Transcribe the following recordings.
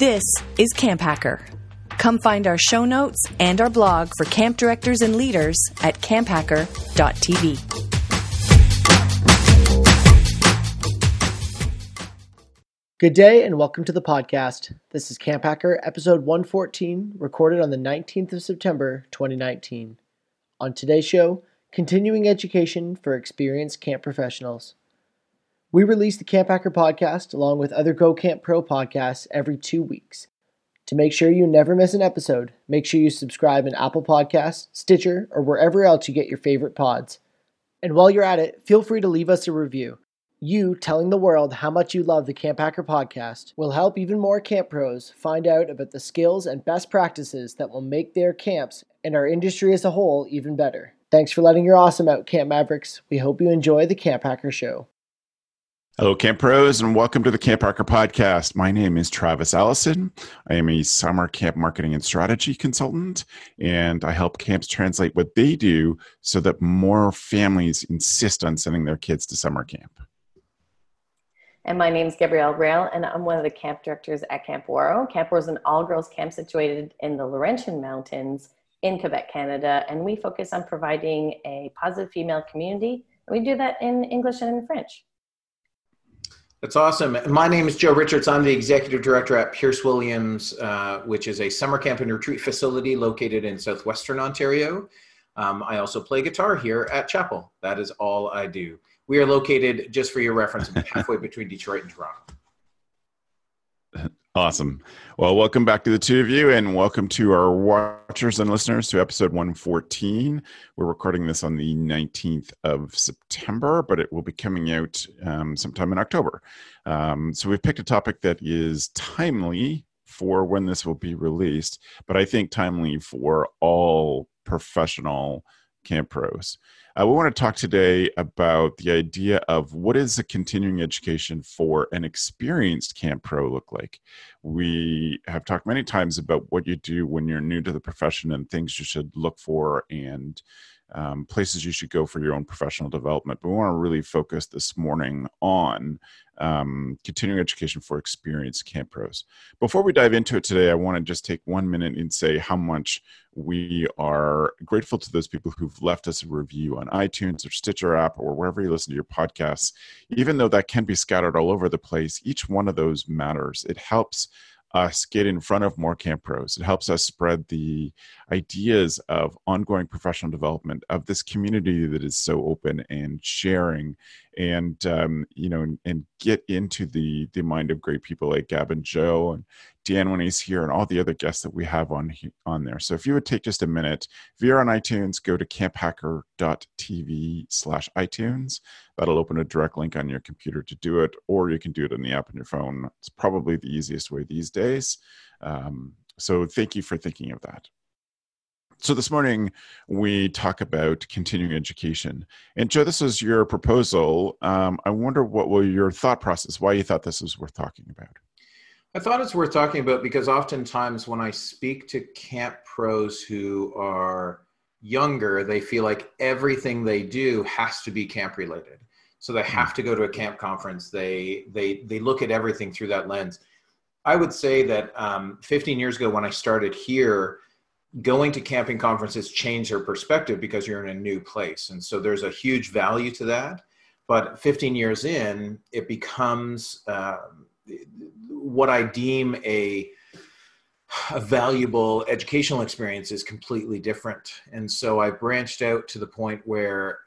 This is Camp Hacker. Come find our show notes and our blog for camp directors and leaders at camphacker.tv. Good day and welcome to the podcast. This is Camp Hacker, episode 114, recorded on the 19th of September, 2019. On today's show, continuing education for experienced camp professionals. We release the Camp Hacker podcast along with other Go Camp Pro podcasts every 2 weeks. To make sure you never miss an episode, make sure you subscribe in Apple Podcasts, Stitcher, or wherever else you get your favorite pods. And while you're at it, feel free to leave us a review. You telling the world how much you love the Camp Hacker podcast will help even more camp pros find out about the skills and best practices that will make their camps and our industry as a whole even better. Thanks for letting your awesome out, Camp Mavericks. We hope you enjoy the Camp Hacker show. Hello, Camp Pros, and welcome to the Camp Hacker Podcast. My name is Travis Allison. I am a summer camp marketing and strategy consultant, and I help camps translate what they do so that more families insist on sending their kids to summer camp. And my name is Gabrielle Rail, and I'm one of the camp directors at Camp Ouareau. Camp Ouareau is an all-girls camp situated in the Laurentian Mountains in Quebec, Canada, and we focus on providing a positive female community. We do that in English and in French. That's awesome. My name is Joe Richards. I'm the executive director at Pierce Williams, which is a summer camp and retreat facility located in southwestern Ontario. I also play guitar here at Chapel. That is all I do. We are located, just for your reference, halfway between Detroit and Toronto. Awesome. Well, welcome back to the two of you, and welcome to our watchers and listeners to episode 114. We're recording this on the 19th of September, but it will be coming out sometime in October. So we've picked a topic that is timely for when this will be released, but I think timely for all professional camp pros. We want to talk today about the idea of what is a continuing education for an experienced camp pro look like. We have talked many times about what you do when you're new to the profession and things you should look for and places you should go for your own professional development. But we want to really focus this morning on continuing education for experienced camp pros. Before we dive into it today, I want to just take 1 minute and say how much we are grateful to those people who've left us a review on iTunes or Stitcher app or wherever you listen to your podcasts. Even though that can be scattered all over the place, each one of those matters. It helps us get in front of more camp pros. It helps us spread the ideas of ongoing professional development of this community that is so open and sharing, and and get into the mind of great people like Gab and Joe and Dan when he's here and all the other guests that we have on there. So if you would take just a minute, if you're on iTunes, go to camphacker.tv/iTunes. That'll open a direct link on your computer to do it, or you can do it in the app on your phone. It's probably the easiest way these days. So thank you for thinking of that. So this morning, we talk about continuing education. And Joe, this was your proposal. I wonder what were your thought process, why you thought this was worth talking about. I thought it's worth talking about because oftentimes when I speak to camp pros who are younger, they feel like everything they do has to be camp related. So they have to go to a camp conference. They look at everything through that lens. I would say that 15 years ago when I started here, going to camping conferences changed their perspective because you're in a new place. And so there's a huge value to that. But 15 years in, it becomes... what I deem a valuable educational experience is completely different. And so I branched out to the point where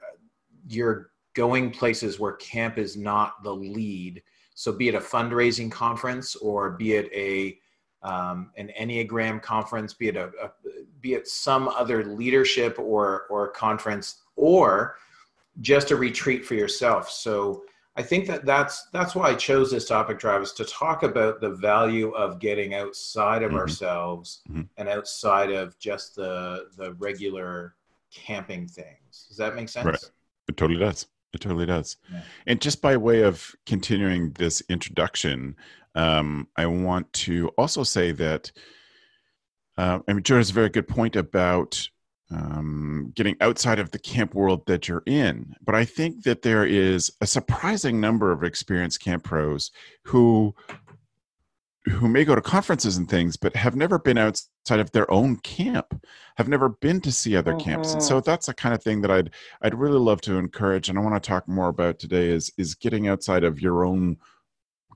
you're going places where camp is not the lead. So be it a fundraising conference or be it an Enneagram conference, be it a some other leadership or conference, or just a retreat for yourself. So I think that's why I chose this topic, Travis, to talk about the value of getting outside of ourselves and outside of just the regular camping things. Does that make sense? Right. It totally does. It totally does. Yeah. And just by way of continuing this introduction, I want to also say that, Joe has a very good point about getting outside of the camp world that you're in. But I think that there is a surprising number of experienced camp pros who who may go to conferences and things, but have never been outside of their own camp, have never been to see other camps. And so that's the kind of thing that I'd really love to encourage. And I want to talk more about today is getting outside of your own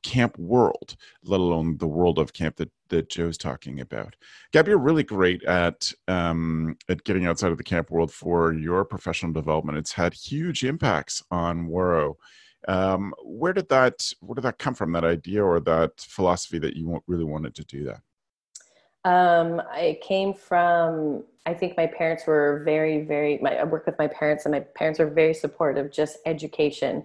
camp world, let alone the world of camp that Joe's talking about. Gab, you're really great at getting outside of the camp world for your professional development. It's had huge impacts on Ouareau. Where did that come from, that idea or that philosophy that you really wanted to do that? It came from, I think my parents were I worked with my parents, and my parents are very supportive. Just education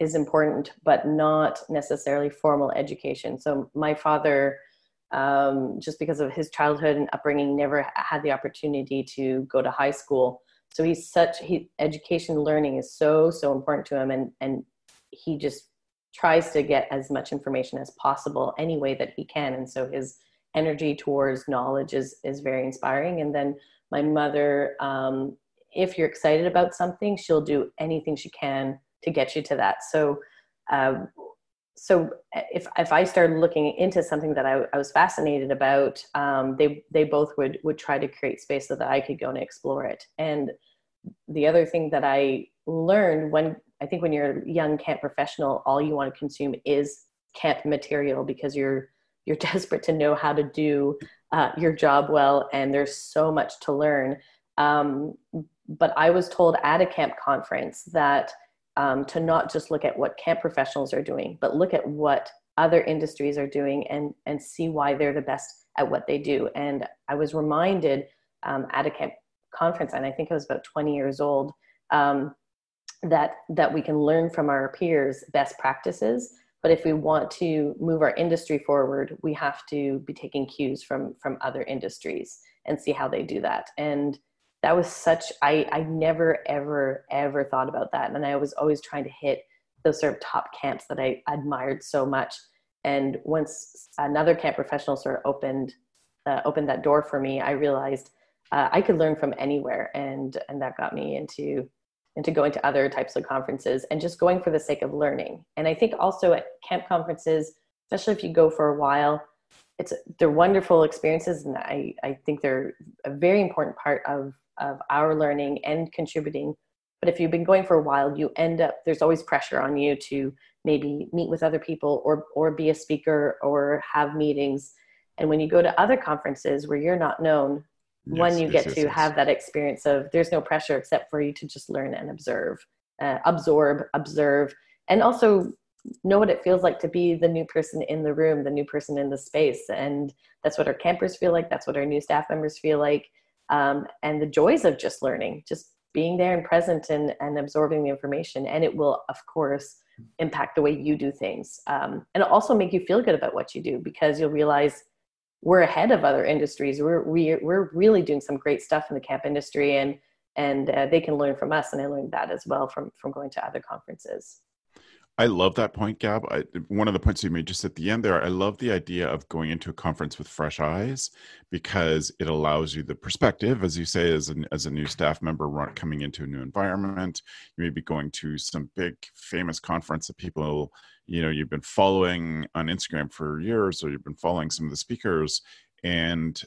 is important, but not necessarily formal education. So my father, just because of his childhood and upbringing, never had the opportunity to go to high school. So education learning is so important to him. And he just tries to get as much information as possible any way that he can. And so his energy towards knowledge is very inspiring. And then my mother, if you're excited about something, she'll do anything she can to get you to that. So if I started looking into something that I was fascinated about, they both would try to create space so that I could go and explore it. And the other thing that I learned, when you're a young camp professional, all you want to consume is camp material, because you're desperate to know how to do your job well, and there's so much to learn. But I was told at a camp conference that to not just look at what camp professionals are doing, but look at what other industries are doing and see why they're the best at what they do. And I was reminded at a camp conference, and I think I was about 20 years old, that we can learn from our peers best practices. But if we want to move our industry forward, we have to be taking cues from other industries and see how they do that. And that was I never, ever, ever thought about that. And I was always trying to hit those sort of top camps that I admired so much. And once another camp professional sort of opened that door for me, I realized I could learn from anywhere. And that got me into going to other types of conferences and just going for the sake of learning. And I think also at camp conferences, especially if you go for a while, they're wonderful experiences. And I think they're a very important part of our learning and contributing. But if you've been going for a while, you end up, there's always pressure on you to maybe meet with other people or be a speaker or have meetings. And when you go to other conferences where you're not known, you get to have that experience of there's no pressure except for you to just learn and observe, and also know what it feels like to be the new person in the room, the new person in the space. And that's what our campers feel like. That's what our new staff members feel like. And the joys of just learning, just being there and present and absorbing the information. And it will, of course, impact the way you do things. And it'll also make you feel good about what you do, because you'll realize we're ahead of other industries. We're really doing some great stuff in the camp industry, and they can learn from us. And I learned that as well from going to other conferences. I love that point, Gab. One of the points you made just at the end there, I love the idea of going into a conference with fresh eyes, because it allows you the perspective, as you say, as a new staff member coming into a new environment. You may be going to some big famous conference that people, you've been following on Instagram for years, or you've been following some of the speakers. And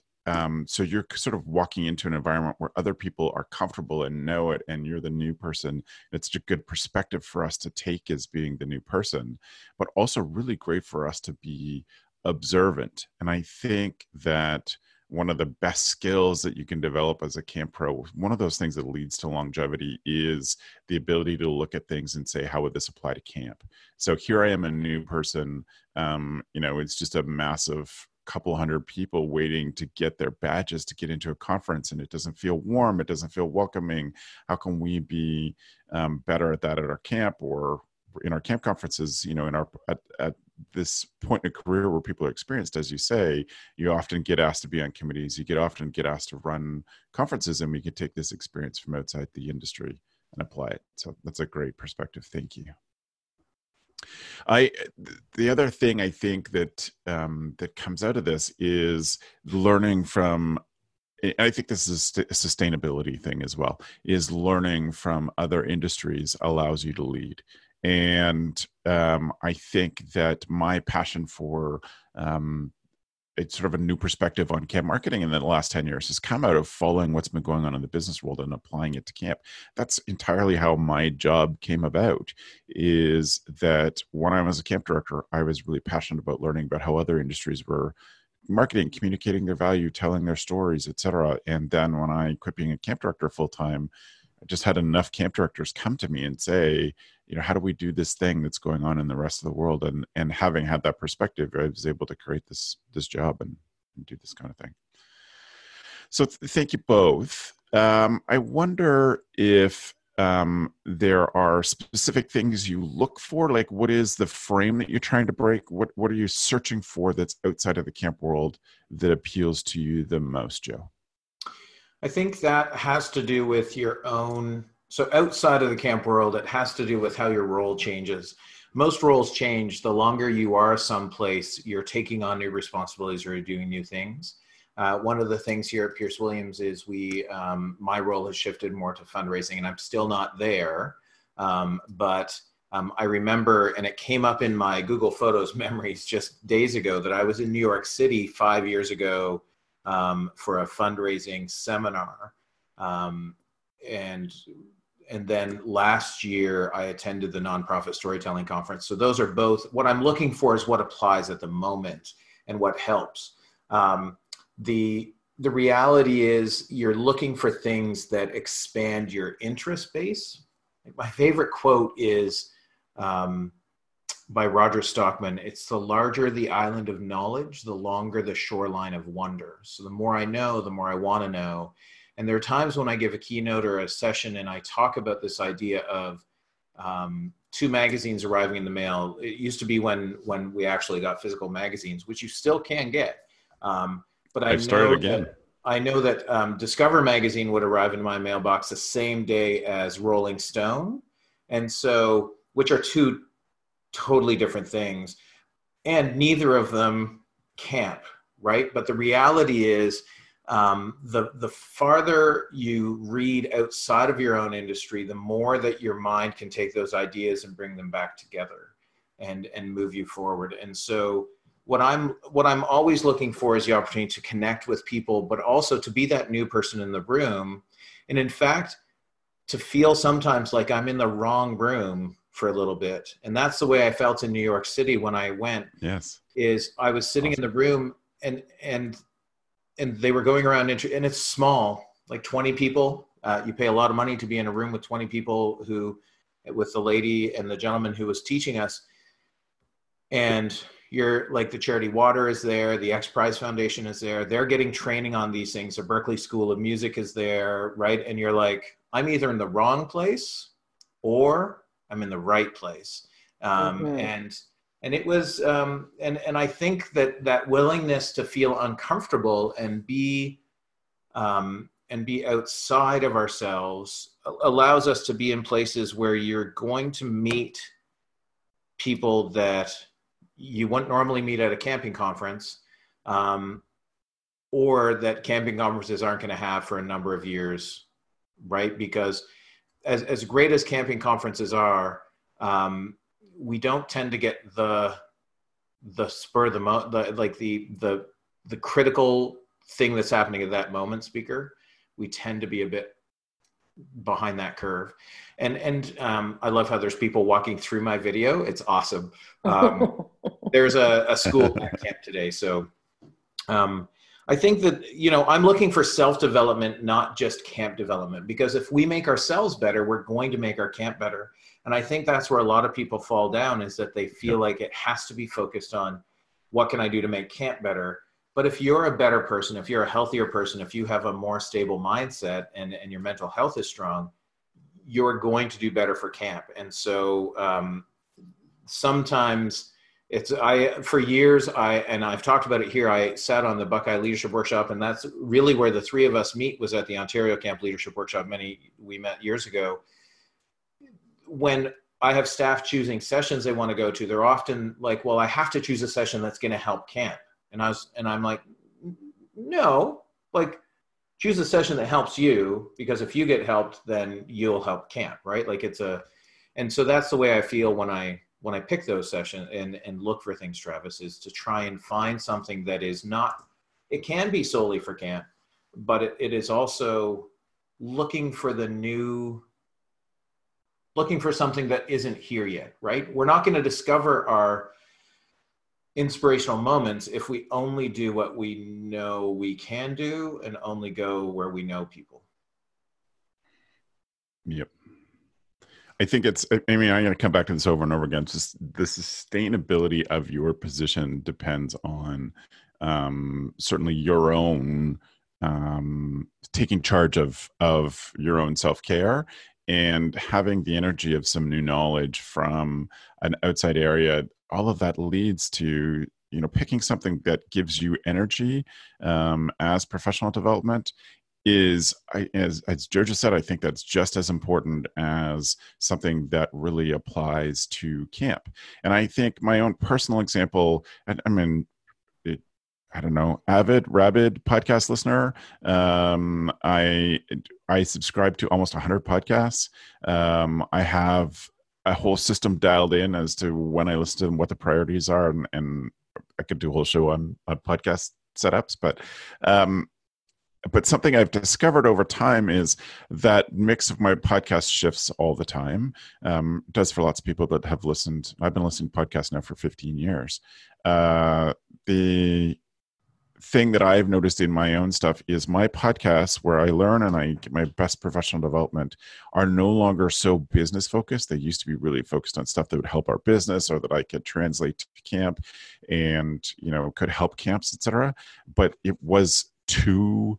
so you're sort of walking into an environment where other people are comfortable and know it, and you're the new person. It's a good perspective for us to take as being the new person, but also really great for us to be observant. And I think that one of the best skills that you can develop as a camp pro, one of those things that leads to longevity, is the ability to look at things and say, how would this apply to camp? So here I am, a new person. It's just a massive couple hundred people waiting to get their badges to get into a conference, and it doesn't feel warm, it doesn't feel welcoming. How can we be better at that at our camp or in our camp conferences? At this point in a career where people are experienced, as you say, you often get asked to be on committees, you often get asked to run conferences, and we can take this experience from outside the industry and apply it. So that's a great perspective. Thank you. The other thing I think that that comes out of this is learning from, and I think this is a sustainability thing as well, is learning from other industries allows you to lead. And I think that my passion for it's sort of a new perspective on camp marketing in the last 10 years has come out of following what's been going on in the business world and applying it to camp. That's entirely how my job came about, is that when I was a camp director, I was really passionate about learning about how other industries were marketing, communicating their value, telling their stories, etc. And then when I quit being a camp director full-time, I just had enough camp directors come to me and say, you know, how do we do this thing that's going on in the rest of the world? And having had that perspective, I was able to create this job and do this kind of thing. So thank you both. I wonder if there are specific things you look for, like what is the frame that you're trying to break? What are you searching for that's outside of the camp world that appeals to you the most, Joe? I think that has to do with your own, so outside of the camp world, it has to do with how your role changes. Most roles change. The longer you are someplace, you're taking on new responsibilities or you're doing new things. One of the things here at Pierce Williams is my role has shifted more to fundraising, and I'm still not there. But I remember, and it came up in my Google Photos memories just days ago, that I was in New York City 5 years ago for a fundraising seminar. And then last year I attended the nonprofit storytelling conference. So those are both, what I'm looking for is what applies at the moment and what helps. The reality is you're looking for things that expand your interest base. My favorite quote is by Roger Stockman, it's the larger the island of knowledge, the longer the shoreline of wonder. So the more I know, the more I want to know. And there are times when I give a keynote or a session and I talk about this idea of two magazines arriving in the mail. It used to be when we actually got physical magazines, which you still can get. But I started again. I know that Discover Magazine would arrive in my mailbox the same day as Rolling Stone. And so, which are two totally different things, and neither of them camp, right? But the reality is the farther you read outside of your own industry, the more that your mind can take those ideas and bring them back together and move you forward. And so what I'm always looking for is the opportunity to connect with people, but also to be that new person in the room. And in fact, to feel sometimes like I'm in the wrong room for a little bit. And that's the way I felt in New York City when I went. Yes, is I was sitting in the room and they were going around, and it's small, like 20 people. You pay a lot of money to be in a room with 20 people with the lady and the gentleman who was teaching us. And you're like, the Charity Water is there, the XPRIZE Foundation is there. They're getting training on these things. The Berklee School of Music is there, right? And you're like, I'm either in the wrong place or I'm in the right place. And it was, and I think that willingness to feel uncomfortable and be outside of ourselves allows us to be in places where you're going to meet people that you wouldn't normally meet at a camping conference, or that camping conferences aren't gonna have for a number of years, right? Because as great as camping conferences are, we don't tend to get the spur of the moment, the critical thing that's happening at that moment, speaker. We tend to be a bit behind that curve. And I love how there's people walking through my video. It's awesome. There's a school camp today. So I think that, you know, I'm looking for self-development, not just camp development, because if we make ourselves better, we're going to make our camp better. And I think that's where a lot of people fall down, is that they feel like it has to be focused on what can I do to make camp better. But if you're a better person, if you're a healthier person, if you have a more stable mindset and your mental health is strong, you're going to do better for camp. And so sometimes I've talked about it here, I sat on the Buckeye Leadership Workshop, and that's really where the three of us meet, was at the Ontario Camp Leadership Workshop. We met years ago. When I have staff choosing sessions they want to go to, they're often like, well, I have to choose a session that's going to help camp. And I'm like, no, like choose a session that helps you, because if you get helped, then you'll help camp, right? Like And so that's the way I feel when I pick those sessions and look for things, Travis, is to try and find something that is not, it can be solely for camp, but it is also looking for the new, looking for something that isn't here yet, right? We're not going to discover our inspirational moments if we only do what we know we can do and only go where we know people. Yep. I think it's, I mean, I'm going to come back to this over and over again. It's just the sustainability of your position depends on certainly your own taking charge of your own self-care and having the energy of some new knowledge from an outside area. All of that leads to, you know, picking something that gives you energy as professional development. As Georgia said, I think that's just as important as something that really applies to camp. And I think my own personal example, and I mean, avid, rabid podcast listener. I subscribe to almost 100 podcasts. I have a whole system dialed in as to when I listen to them, what the priorities are, and I could do a whole show on podcast setups, but something I've discovered over time is that mix of my podcast shifts all the time. It does for lots of people that have listened. I've been listening to podcasts now for 15 years. The thing that I've noticed in my own stuff is my podcasts where I learn and I get my best professional development are no longer so business focused. They used to be really focused on stuff that would help our business or that I could translate to camp and, you know, could help camps, etc. But it was too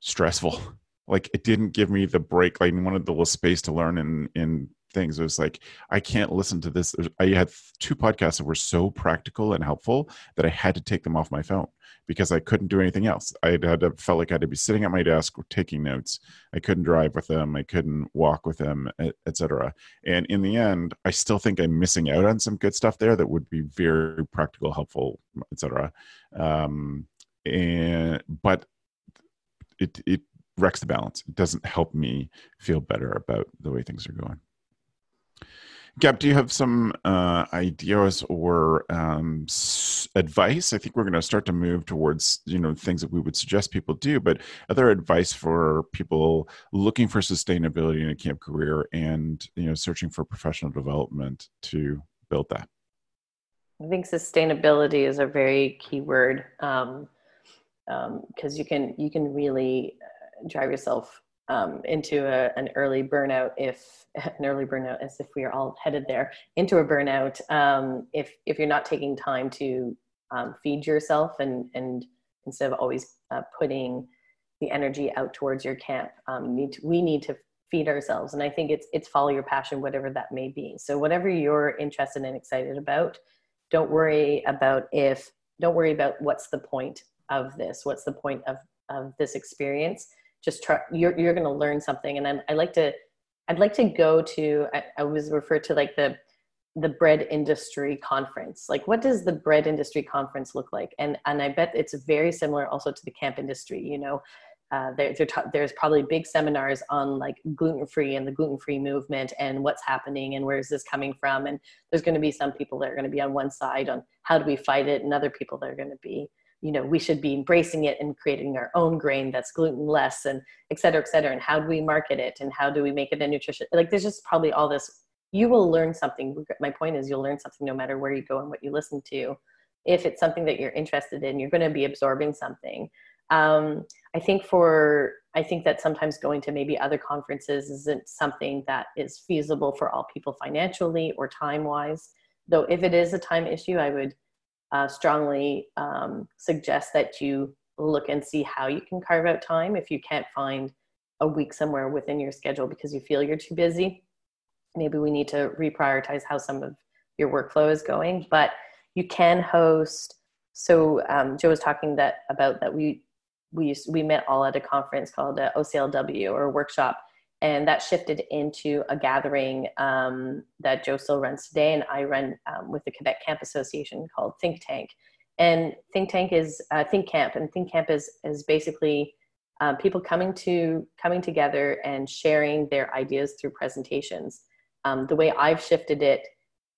stressful. Like, it didn't give me the break. I wanted the little space to learn in things. It was like, I can't listen to this. I had two podcasts that were so practical and helpful that I had to take them off my phone because I couldn't do anything else. Felt like I had to be sitting at my desk taking notes. I couldn't drive with them. I couldn't walk with them, etc. And in the end, I still think I'm missing out on some good stuff there that would be very practical, helpful, etc. But it wrecks the balance. It doesn't help me feel better about the way things are going. Gab, do you have some ideas or advice? I think we're going to start to move towards, you know, things that we would suggest people do, but other advice for people looking for sustainability in a camp career and, you know, searching for professional development to build that. I think sustainability is a very key word. Because you can really drive yourself into an early burnout as if we are all headed there into a burnout if you're not taking time to feed yourself and instead of always putting the energy out towards your camp, we need to feed ourselves. And I think it's follow your passion, whatever that may be. So whatever you're interested and excited about, don't worry about what's the point of this, what's the point of this experience. Just try, you're going to learn something. And then I'd like to go to, I was referred to like the bread industry conference. Like, what does the bread industry conference look like? And I bet it's very similar also to the camp industry. You know, there's probably big seminars on like gluten-free and the gluten-free movement and what's happening and where is this coming from. And there's going to be some people that are going to be on one side on how do we fight it, and other people that are going to be, you know, we should be embracing it and creating our own grain that's gluten-less, and et cetera, and how do we market it, and how do we make it a nutrition? Like, there's just probably all this. You will learn something. My point is, you'll learn something no matter where you go and what you listen to. If it's something that you're interested in, you're going to be absorbing something. I think that sometimes going to maybe other conferences isn't something that is feasible for all people financially or time-wise. Though if it is a time issue, I would strongly suggest that you look and see how you can carve out time. If you can't find a week somewhere within your schedule because you feel you're too busy, maybe we need to reprioritize how some of your workflow is going. But you can host. So Joe was talking about that we met all at a conference called OCLW, or a workshop, and that shifted into a gathering that Joe still runs today, and I run with the Quebec Camp Association, called Think Tank. And Think Tank is Think Camp, and Think Camp is basically people coming together and sharing their ideas through presentations. The way I've shifted it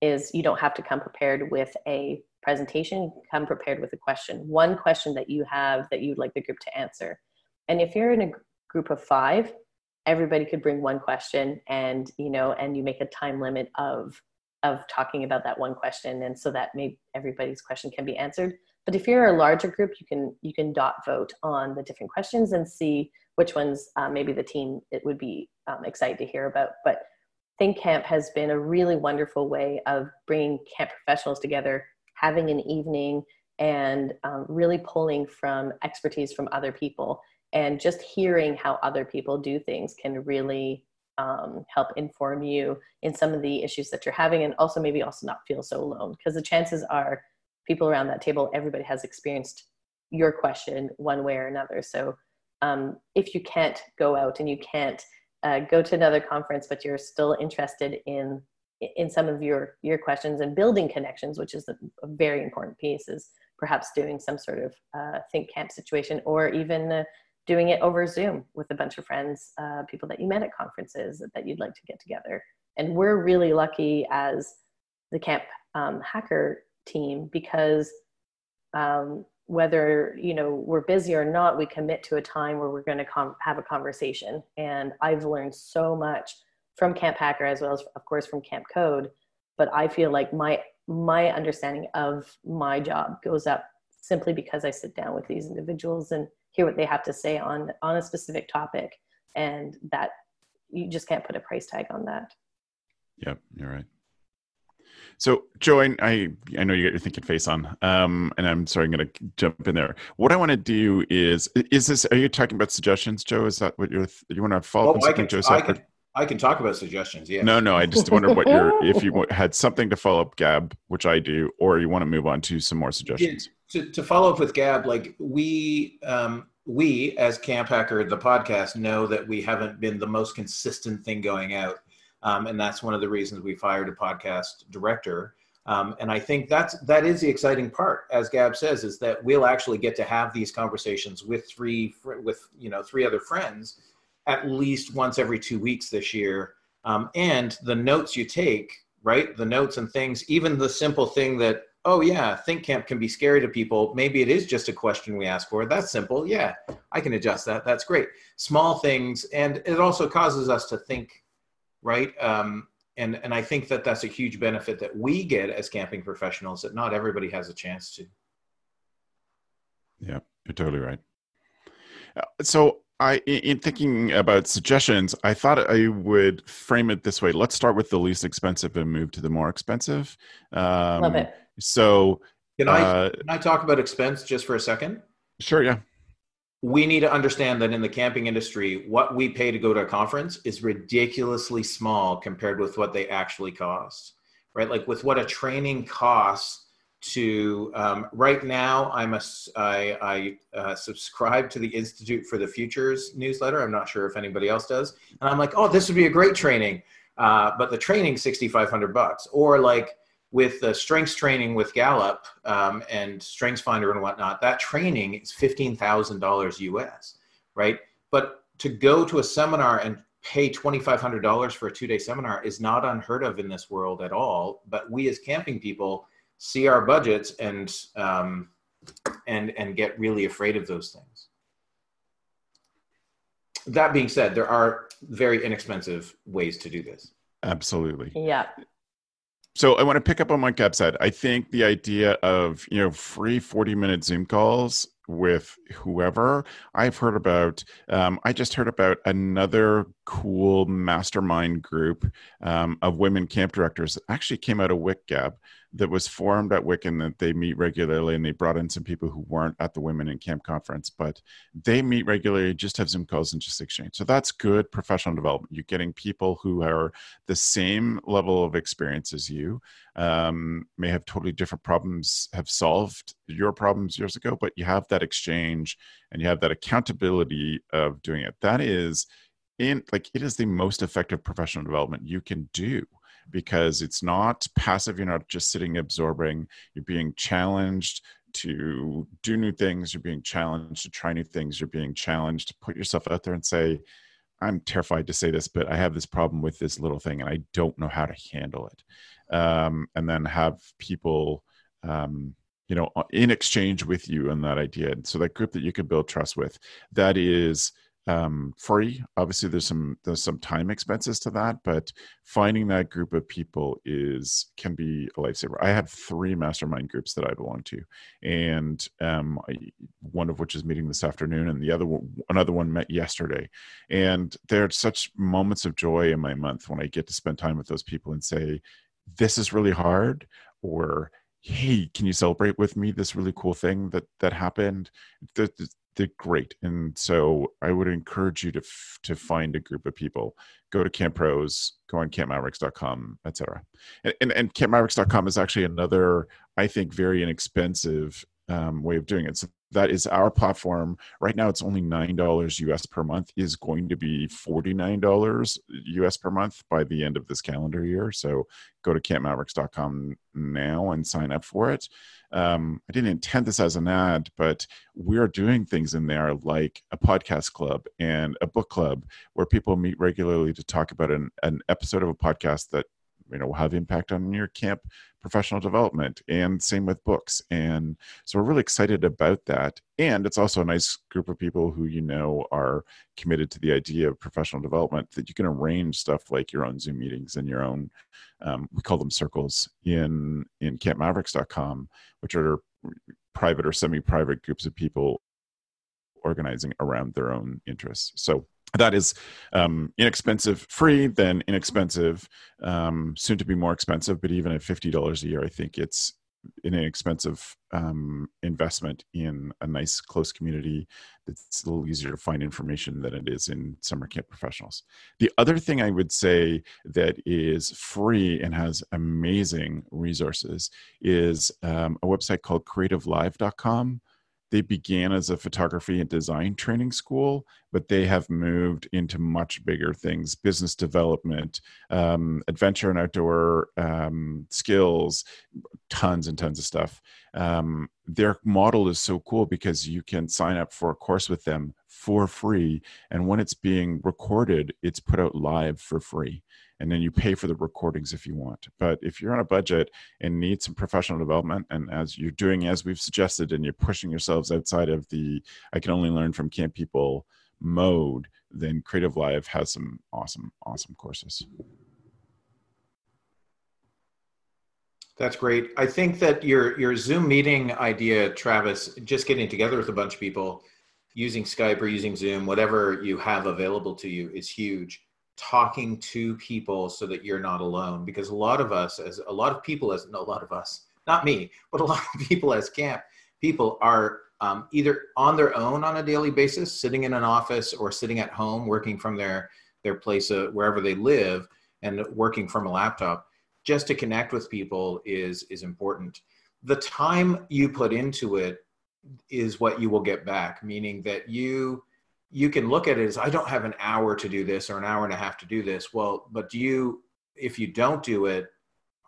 is you don't have to come prepared with a presentation, come prepared with a question. One question that you have that you'd like the group to answer. And if you're in a group of five, everybody could bring one question, and, you know, and you make a time limit of talking about that one question. And so that maybe everybody's question can be answered. But if you're a larger group, you can dot vote on the different questions and see which ones maybe the team it would be excited to hear about. But Think Camp has been a really wonderful way of bringing camp professionals together, having an evening, and really pulling from expertise from other people, and just hearing how other people do things can really help inform you in some of the issues that you're having, and also not feel so alone, because the chances are people around that table, everybody has experienced your question one way or another. So if you can't go out and you can't go to another conference, but you're still interested in some of your questions and building connections, which is a very important piece, is perhaps doing some sort of Think Camp situation, or even doing it over Zoom with a bunch of friends, people that you met at conferences that you'd like to get together. And we're really lucky as the Camp Hacker team, because whether, you know, we're busy or not, we commit to a time where we're going to have a conversation. And I've learned so much from Camp Hacker, as well as, of course, from Camp Code. But I feel like my understanding of my job goes up simply because I sit down with these individuals and hear what they have to say on a specific topic, and that you just can't put a price tag on that. Yep, you're right. So, Joe, I know you got your thinking face on, and I'm sorry, I'm going to jump in there. What I want to do is this, are you talking about suggestions, Joe? Is that what you want to follow up on something, Joe? I can talk about suggestions, yeah. No, I just wonder what if you had something to follow up, Gab, which I do, or you want to move on to some more suggestions. Yeah, to follow up with Gab, like we as Camp Hacker, the podcast, know that we haven't been the most consistent thing going out. And that's one of the reasons we fired a podcast director. And I think that is the exciting part, as Gab says, is that we'll actually get to have these conversations with three other friends at least once every 2 weeks this year. And the notes you take, right? The notes and things, even the simple thing that, oh yeah, Think Camp can be scary to people. Maybe it is just a question we ask for. That's simple. Yeah, I can adjust that. That's great. Small things. And it also causes us to think, right? And I think that that's a huge benefit that we get as camping professionals that not everybody has a chance to. Yeah, you're totally right. So in thinking about suggestions, I thought I would frame it this way. Let's start with the least expensive and move to the more expensive. Love it. So can I talk about expense just for a second? Sure, yeah. We need to understand that in the camping industry, what we pay to go to a conference is ridiculously small compared with what they actually cost, right? Like with what a training costs to, right now, I subscribe to the Institute for the Futures newsletter. I'm not sure if anybody else does. And I'm like, oh, this would be a great training. But the training's $6,500. Or like with the strengths training with Gallup and Strengths Finder and whatnot, that training is $15,000 US, right? But to go to a seminar and pay $2,500 for a 2-day seminar is not unheard of in this world at all. But we as camping people see our budgets and get really afraid of those things. That being said, there are very inexpensive ways to do this. Absolutely. Yeah. So I want to pick up on what Gab said. I think the idea of, you know, free 40-minute Zoom calls with whoever. I've heard about, I just heard about another cool mastermind group of women camp directors that actually came out of WIC, Gab, that was formed at WIC, and that they meet regularly, and they brought in some people who weren't at the Women in Camp Conference, but they meet regularly, just have Zoom calls and just exchange. So that's good professional development. You're getting people who are the same level of experience as you, may have totally different problems, have solved your problems years ago, but you have that exchange and you have that accountability of doing it. That is, it is the most effective professional development you can do. Because it's not passive, you're not just sitting absorbing, you're being challenged to do new things, you're being challenged to try new things, you're being challenged to put yourself out there and say, I'm terrified to say this, but I have this problem with this little thing and I don't know how to handle it. And then have people, in exchange with you on that idea. And so that group that you can build trust with, that is free. Obviously there's some time expenses to that, but finding that group of people can be a lifesaver. I have 3 mastermind groups that I belong to, and one of which is meeting this afternoon, and the other one, another one met yesterday. And there are such moments of joy in my month when I get to spend time with those people and say, this is really hard, or hey, can you celebrate with me this really cool thing that happened? They're great. And so I would encourage you to find a group of people. Go to Camp Pros, go on campmavericks.com, etc. And campmavericks.com is actually another, I think, very inexpensive way of doing it. So that is our platform. Right now it's only $9 US per month, is going to be $49 US per month by the end of this calendar year. So go to campmavericks.com now and sign up for it. I didn't intend this as an ad, but we're doing things in there like a podcast club and a book club where people meet regularly to talk about an episode of a podcast that will have impact on your camp professional development, and same with books. And so we're really excited about that. And it's also a nice group of people who, are committed to the idea of professional development, that you can arrange stuff like your own Zoom meetings and your own, we call them circles in campmavericks.com, which are private or semi-private groups of people organizing around their own interests. So that is inexpensive, free, then inexpensive, soon to be more expensive. But even at $50 a year, I think it's an inexpensive investment in a nice, close community that's a little easier to find information than it is in summer camp professionals. The other thing I would say that is free and has amazing resources is a website called creativelive.com. They began as a photography and design training school, but they have moved into much bigger things: business development, adventure and outdoor skills, tons and tons of stuff. Their model is so cool because you can sign up for a course with them for free. And when it's being recorded, it's put out live for free. And then you pay for the recordings if you want. But if you're on a budget and need some professional development, and as you're doing, as we've suggested, and you're pushing yourselves outside of the I can only learn from camp people mode, then Creative Live has some awesome, awesome courses. That's great. I think that your Zoom meeting idea, Travis, just getting together with a bunch of people using Skype or using Zoom, whatever you have available to you, is huge. Talking to people so that you're not alone, because a lot of people as camp people are either on their own on a daily basis, sitting in an office or sitting at home, working from their place wherever they live, and working from a laptop. Just to connect with people is important. The time you put into it is what you will get back, meaning that you can look at it as, I don't have an hour to do this or an hour and a half to do this. Well, but if you don't do it,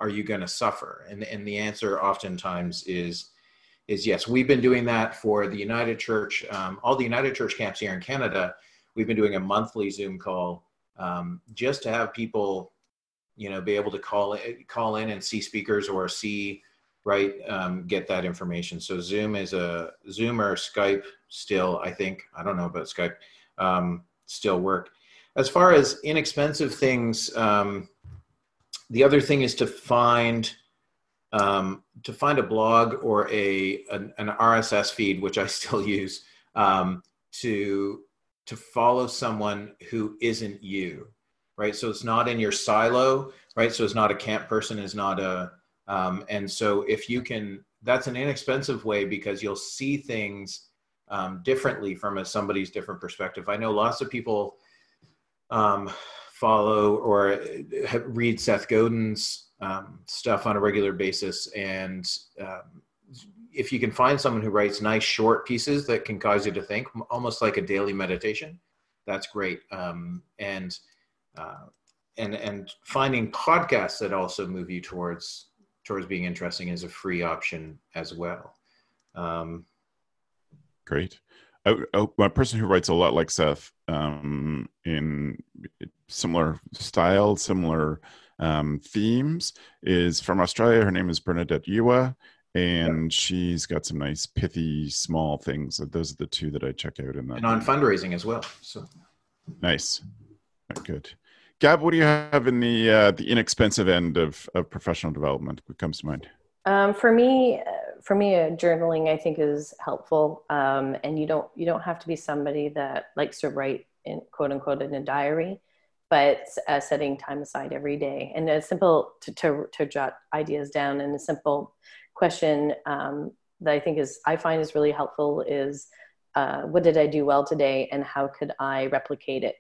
are you going to suffer? And the answer oftentimes is yes. We've been doing that for the United Church, all the United Church camps here in Canada. We've been doing a monthly Zoom call just to have people, be able to call in and see speakers or get that information. So Zoom or Skype still, I think, I don't know about Skype, still work. As far as inexpensive things, the other thing is to find a blog or an RSS feed, which I still use, to follow someone who isn't you, right? So it's not in your silo, right? So it's not a camp person, it's not a, and so if you can, that's an inexpensive way, because you'll see things differently from somebody's different perspective. I know lots of people follow or read Seth Godin's stuff on a regular basis. And if you can find someone who writes nice short pieces that can cause you to think, almost like a daily meditation, that's great. And finding podcasts that also move you towards being interesting is a free option as well. Great. a person who writes a lot like Seth, in similar style, similar themes, is from Australia. Her name is Bernadette Yua, and she's got some nice, pithy, small things. Those are the two that I check out in that. And on fundraising as well. So nice. Good. Gab, what do you have in the inexpensive end of professional development? What comes to mind? For me, journaling I think is helpful. And you don't have to be somebody that likes to write in quote unquote in a diary, but setting time aside every day and a simple to jot ideas down. And a simple question that I find is really helpful is what did I do well today, and how could I replicate it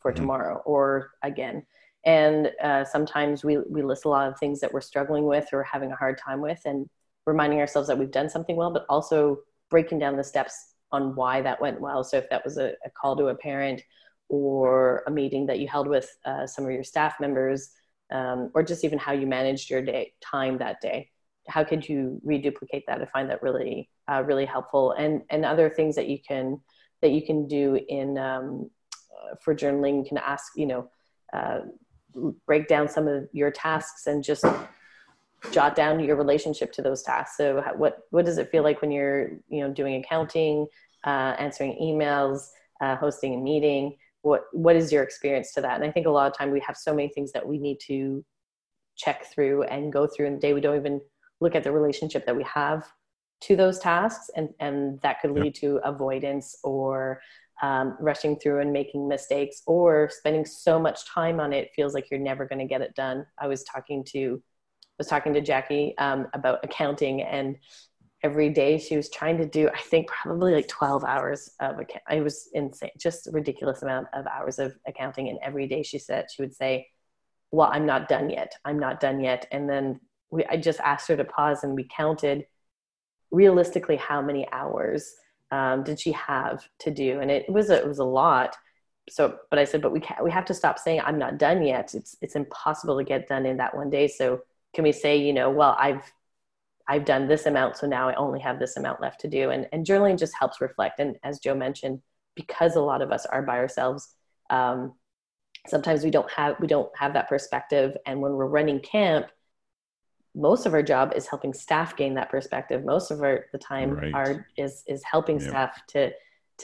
for tomorrow or again? And sometimes we list a lot of things that we're struggling with or having a hard time with, and reminding ourselves that we've done something well, but also breaking down the steps on why that went well. So if that was a call to a parent or a meeting that you held with some of your staff members, or just even how you managed your time that day, how could you reduplicate that? I find that really, really helpful. And other things that you can do in for journaling, you can ask, break down some of your tasks and just jot down your relationship to those tasks. So what does it feel like when you're doing accounting, answering emails, hosting a meeting? What is your experience to that? And I think a lot of time we have so many things that we need to check through and go through in the day. We don't even look at the relationship that we have to those tasks, and that could lead to avoidance or rushing through and making mistakes, or spending so much time on it feels like you're never going to get it done. I was talking to Jackie about accounting, and every day she was trying to do, I think, probably like 12 hours of account. It was insane, just a ridiculous amount of hours of accounting. And every day she would say, "Well, I'm not done yet. I'm not done yet." And then I just asked her to pause, and we counted realistically how many hours did she have to do? And it was a lot. So, but I said, but we have to stop saying I'm not done yet. It's impossible to get done in that one day. So can we say, well, I've done this amount, so now I only have this amount left to do. And journaling just helps reflect. And as Joe mentioned, because a lot of us are by ourselves, sometimes we don't have that perspective. And when we're running camp, most of our job is helping staff gain that perspective. Most of the time is helping staff to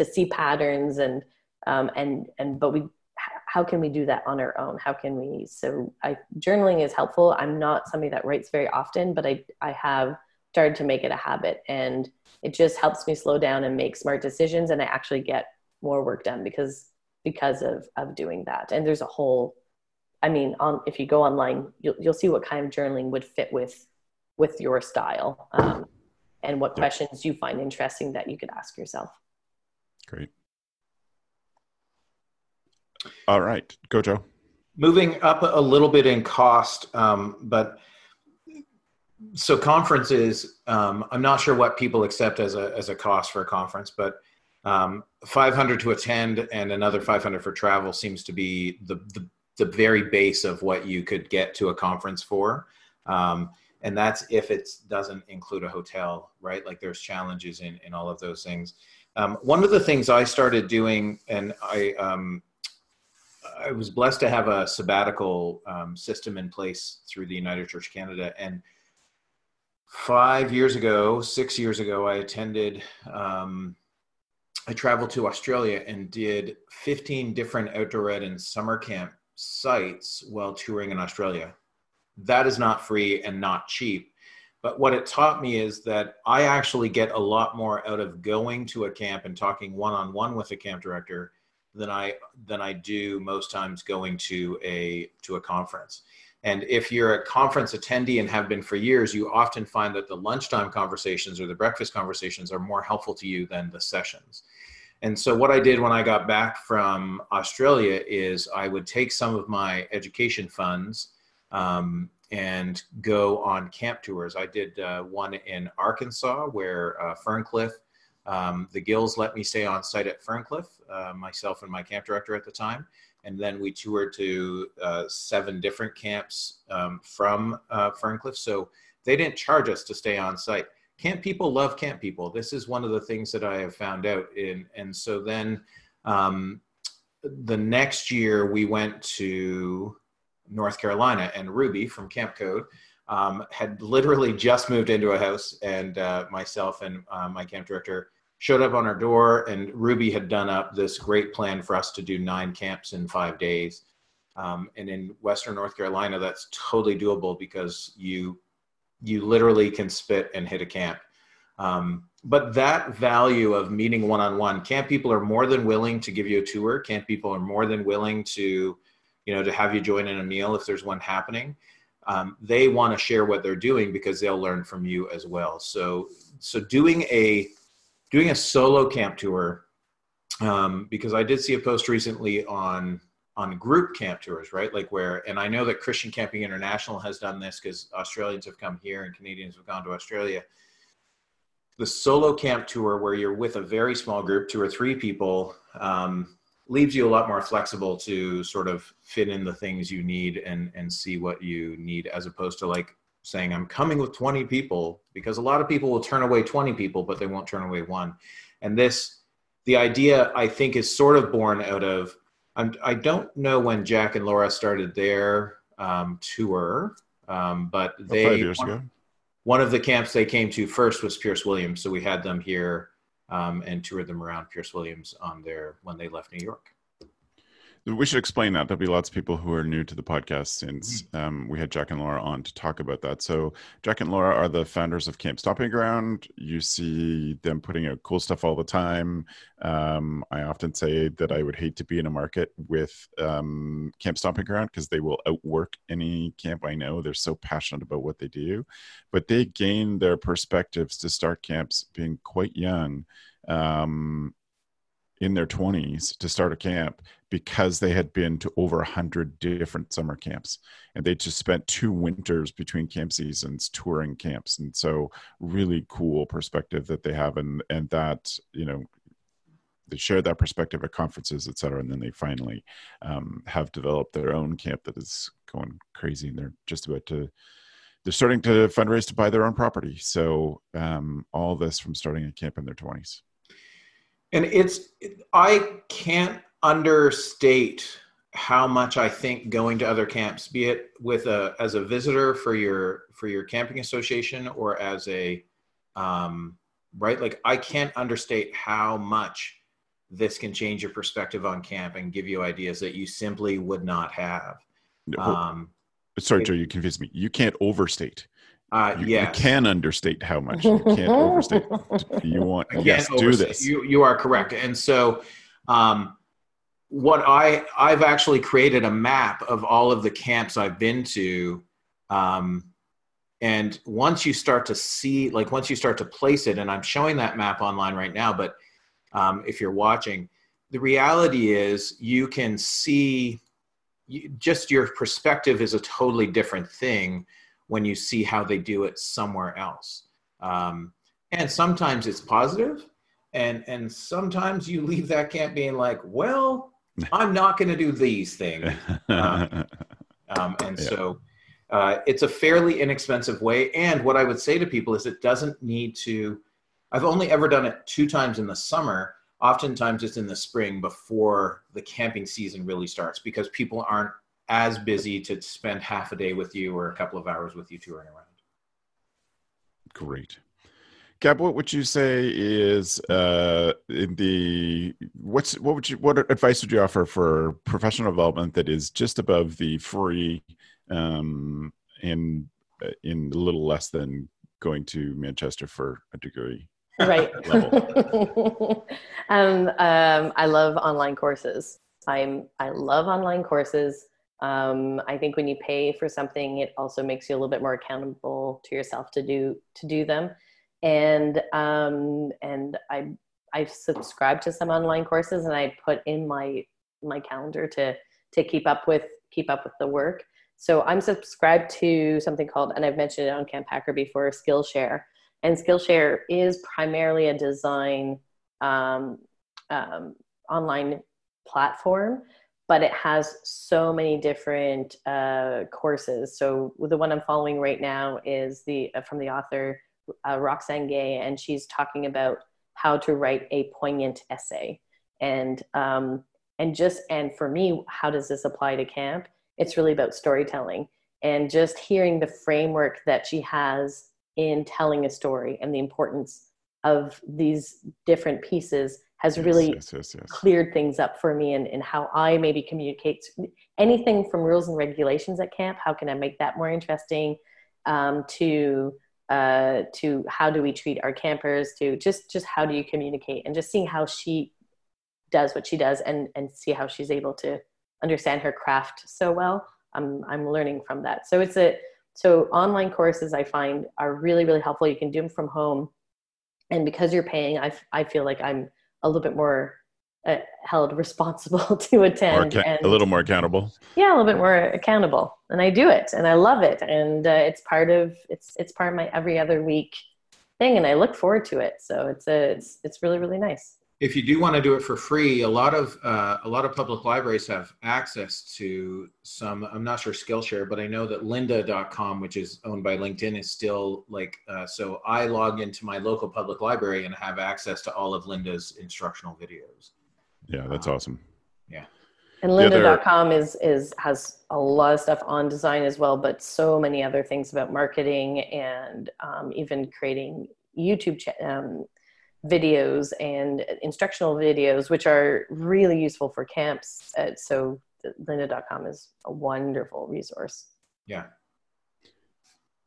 see patterns how can we do that on our own? How can we? So journaling is helpful. I'm not somebody that writes very often, but I have started to make it a habit, and it just helps me slow down and make smart decisions. And I actually get more work done because of doing that. And there's a whole, if you go online, you'll see what kind of journaling would fit with your style, and what questions you find interesting that you could ask yourself. Great. All right, go Joe. Moving up a little bit in cost, but so conferences, I'm not sure what people accept as a cost for a conference, but $500 to attend and another $500 for travel seems to be the very base of what you could get to a conference for. And that's if it doesn't include a hotel, right? Like there's challenges in all of those things. One of the things I started doing, and I was blessed to have a sabbatical system in place through the United Church Canada. And 6 years ago, I attended, I traveled to Australia and did 15 different outdoor ed and summer camp sites while touring in Australia. That is not free and not cheap. But what it taught me is that I actually get a lot more out of going to a camp and talking one-on-one with a camp director than I do most times going to a conference. And if you're a conference attendee and have been for years, you often find that the lunchtime conversations or the breakfast conversations are more helpful to you than the sessions. And so what I did when I got back from Australia is I would take some of my education funds and go on camp tours. I did one in Arkansas where Ferncliff, the Gills let me stay on site at Ferncliff, myself and my camp director at the time. And then we toured to 7 different camps from Ferncliff. So they didn't charge us to stay on site. camp people love camp people. This is one of the things that I have found out. And so then the next year we went to North Carolina, and Ruby from Camp Code had literally just moved into a house, and myself and my camp director showed up on our door, and Ruby had done up this great plan for us to do 9 camps in 5 days. And in Western North Carolina, that's totally doable because you literally can spit and hit a camp. But that value of meeting one-on-one, camp people are more than willing to give you a tour. Camp people are more than willing to, to have you join in a meal if there's one happening. They want to share what they're doing because they'll learn from you as well. So doing a solo camp tour, because I did see a post recently on group camp tours, right? Like and I know that Christian Camping International has done this because Australians have come here and Canadians have gone to Australia. The solo camp tour where you're with a very small group, 2 or 3 people, leaves you a lot more flexible to sort of fit in the things you need and see what you need, as opposed to like saying, I'm coming with 20 people, because a lot of people will turn away 20 people, but they won't turn away one. And the idea, I think, is sort of born out of, I don't know when Jack and Laura started their tour, but they, 5 years ago. One of the camps they came to first was Pierce Williams. So we had them here and toured them around Pierce Williams when they left New York. We should explain that. There'll be lots of people who are new to the podcast since we had Jack and Laura on to talk about that. So Jack and Laura are the founders of Camp Stopping Ground. You see them putting out cool stuff all the time. I often say that I would hate to be in a market with Camp Stomping Ground because they will outwork any camp I know. They're so passionate about what they do. But they gain their perspectives to start camps being quite young, in their 20s, to start a camp because they had been to over 100 different summer camps, and they just spent 2 winters between camp seasons touring camps. And so really cool perspective that they have, and that, they share that perspective at conferences, et cetera. And then they finally have developed their own camp that is going crazy, and they're just about to, they're starting to fundraise to buy their own property. So all this from starting a camp in their 20s. And I can't understate how much I think going to other camps, be it as a visitor for your camping association or as a, right? Like, I can't understate how much this can change your perspective on camp and give you ideas that you simply would not have. Sorry, Joe, you confused me. You can't overstate. You can understate how much. You can't overstate. You want, yes, do this. You are correct. And so what I've actually created a map of all of the camps I've been to. And once you start to see, once you start to place it, and I'm showing that map online right now, but if you're watching, the reality is you can see, just your perspective is a totally different thing when you see how they do it somewhere else. And sometimes it's positive, and sometimes you leave that camp being like, well, I'm not gonna do these things. So it's a fairly inexpensive way. And what I would say to people is it doesn't need to, I've only ever done it 2 times in the summer. Oftentimes it's in the spring before the camping season really starts, because people aren't as busy to spend half a day with you or a couple of hours with you touring around. Great. Gab, what would you say is what advice would you offer for professional development that is just above the free and in a little less than going to Manchester for a degree? Right. Level? I love online courses. I love online courses. I think when you pay for something, it also makes you a little bit more accountable to yourself to do them. And I subscribed to some online courses, and I put in my calendar to keep up with the work. So I'm subscribed to something called, and I've mentioned it on Camp Hacker before, Skillshare. And Skillshare is primarily a design online platform, but it has so many different courses. So the one I'm following right now is from the author Roxane Gay, and she's talking about how to write a poignant essay. And for me, how does this apply to camp? It's really about storytelling and just hearing the framework that she has in telling a story, and the importance of these different pieces has really cleared things up for me, and how I maybe communicate anything from rules and regulations at camp. How can I make that more interesting? To how do we treat our campers, to just how do you communicate, and just seeing how she does what she does, and see how she's able to understand her craft so well. I'm learning from that. So online courses I find are really, really helpful. You can do them from home, and because you're paying, I feel like I'm a little bit more held responsible to attend, and a little more accountable. Yeah, a little bit more accountable, and I do it, and I love it, and it's part of my every other week thing, and I look forward to it. So it's really, really nice. If you do want to do it for free, a lot of public libraries have access to some, I'm not sure Skillshare, but I know that Lynda.com, which is owned by LinkedIn, is still like, so I log into my local public library and have access to all of Lynda's instructional videos. Yeah, that's awesome. Yeah. And Lynda.com has a lot of stuff on design as well, but so many other things about marketing, and even creating YouTube videos and instructional videos, which are really useful for camps. So Lynda.com is a wonderful resource. Yeah.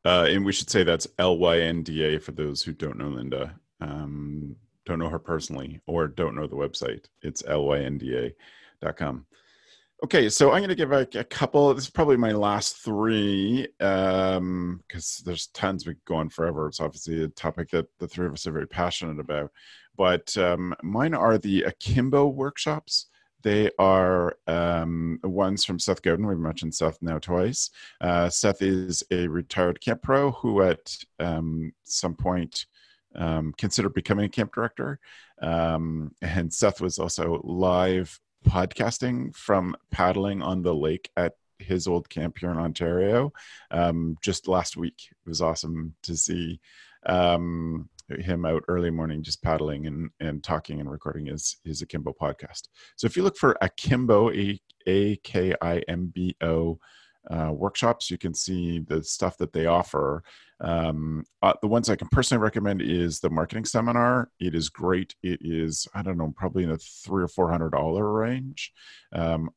And we should say that's LYNDA for those who don't know Lynda, don't know her personally, or don't know the website. It's LYNDA.com. Okay, so I'm going to give a couple. This is probably my last three, because there's tons we could go on forever. It's obviously a topic that the three of us are very passionate about. But mine are the Akimbo workshops. They are ones from Seth Godin. We've mentioned Seth now twice. Seth is a retired camp pro who at some point considered becoming a camp director. And Seth was also live podcasting from paddling on the lake at his old camp here in Ontario just last week. It was awesome to see him out early morning just paddling and talking and recording his Akimbo podcast. So if you look for Akimbo, Akimbo workshops, you can see the stuff that they offer. The ones I can personally recommend is the marketing seminar. It is great. It is, I don't know, probably in the $300 or $400 range.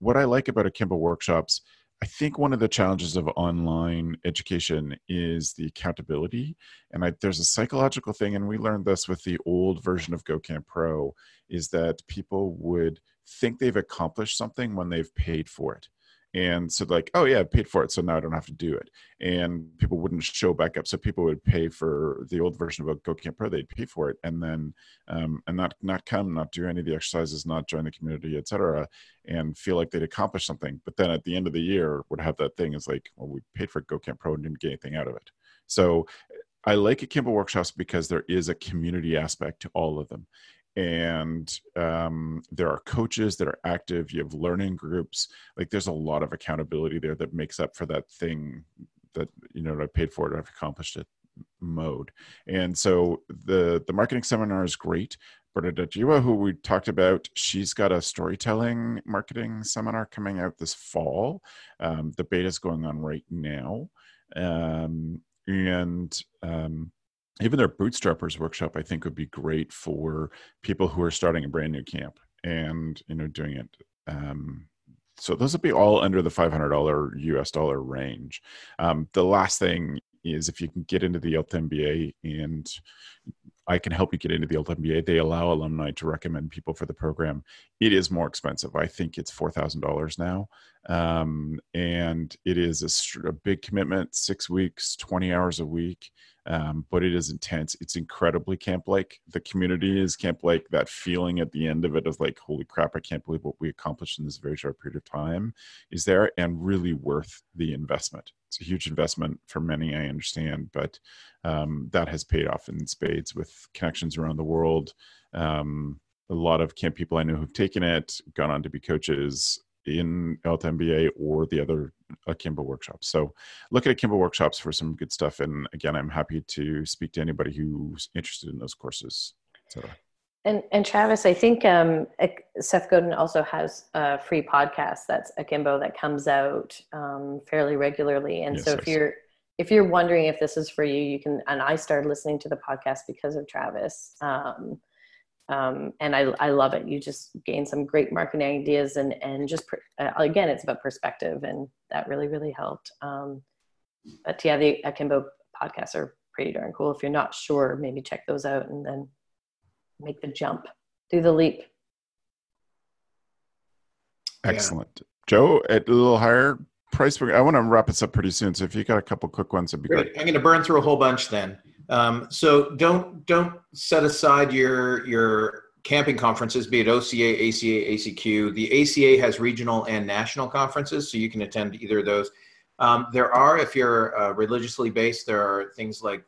What I like about Akimbo workshops, I think one of the challenges of online education is the accountability. And there's a psychological thing, and we learned this with the old version of Go Camp Pro, is that people would think they've accomplished something when they've paid for it. And so like, oh yeah, I paid for it, so now I don't have to do it. And people wouldn't show back up. So people would pay for the old version of Go Camp Pro, they'd pay for it, and then and not come, not do any of the exercises, not join the community, et cetera, and feel like they'd accomplished something. But then at the end of the year would have that thing is like, well, we paid for Go Camp Pro and didn't get anything out of it. So I like Akimbo workshops because there is a community aspect to all of them. And there are coaches that are active. You have learning groups. Like there's a lot of accountability there that makes up for that thing that, you know, I paid for it, I've accomplished it mode. And so the marketing seminar is great. Bernadette Jiwa, who we talked about, she's got a storytelling marketing seminar coming out this fall. The beta is going on right now. Even their bootstrappers workshop, I think, would be great for people who are starting a brand new camp and, you know, doing it. So those would be all under the $500 US range. The last thing is if you can get into the altMBA, and I can help you get into the altMBA, they allow alumni to recommend people for the program. It is more expensive. I think it's $4,000 now. And it is a big commitment, 6 weeks, 20 hours a week. But it is intense. It's incredibly camp-like. The community is camp-like. That feeling at the end of it of like, holy crap, I can't believe what we accomplished in this very short period of time is there, and really worth the investment. It's a huge investment for many, I understand, but that has paid off in spades with connections around the world. A lot of camp people I know who've taken it, gone on to be coaches, in altMBA or the other Akimbo workshops. So look at Akimbo workshops for some good stuff. And again, I'm happy to speak to anybody who's interested in those courses, et cetera. And Travis, I think Seth Godin also has a free podcast that's Akimbo that comes out fairly regularly. And yes, so if you're wondering if this is for you, you can. And I started listening to the podcast because of Travis, and I love it. You just gain some great marketing ideas, and just again, it's about perspective, and that really, really helped. But yeah, the Akimbo podcasts are pretty darn cool. If you're not sure, maybe check those out, and then make the jump, do the leap. Excellent. Yeah. Joe, at a little higher price, I want to wrap this up pretty soon. So if you got a couple quick ones, it'd be great. I'm going to burn through a whole bunch then. So don't set aside your camping conferences, be it OCA, ACA, ACQ. The ACA has regional and national conferences, so you can attend either of those. There are, if you're religiously based, there are things like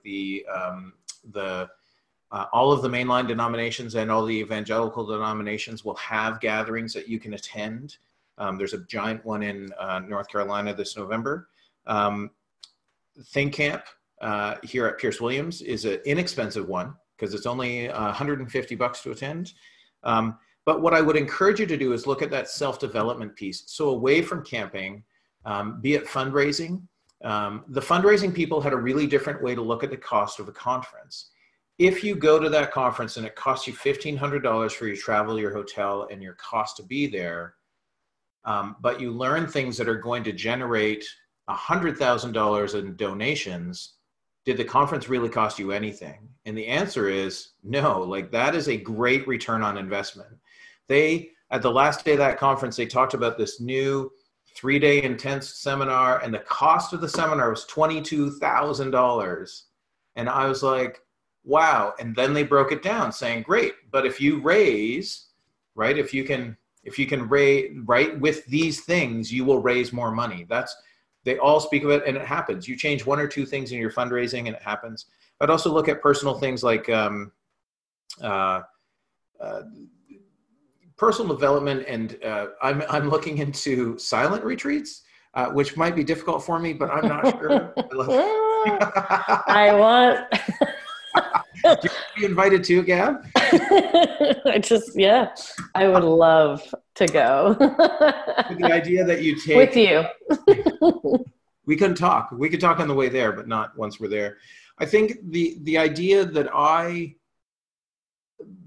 all of the mainline denominations and all the evangelical denominations will have gatherings that you can attend. There's a giant one in North Carolina this November. Think Camp here at Pierce Williams is an inexpensive one because it's only $150 to attend. But what I would encourage you to do is look at that self-development piece. So away from camping, be it fundraising. The fundraising people had a really different way to look at the cost of a conference. If you go to that conference and it costs you $1,500 for your travel, your hotel, and your cost to be there, but you learn things that are going to generate $100,000 in donations, did the conference really cost you anything? And the answer is no. Like, that is a great return on investment. They, at the last day of that conference, they talked about this new three-day intense seminar, and the cost of the seminar was $22,000. And I was like, wow. And then they broke it down saying, great, but if you raise, right, if you can raise, right, with these things, you will raise more money. That's, they all speak of it, and it happens. You change one or two things in your fundraising and it happens. I'd also look at personal things like personal development, and I'm looking into silent retreats, which might be difficult for me, but I'm not sure. I want... Do you want to be invited too, Gab? I would love to go. With the idea that you take... With you. We couldn't talk. We could talk on the way there, but not once we're there. I think the idea that I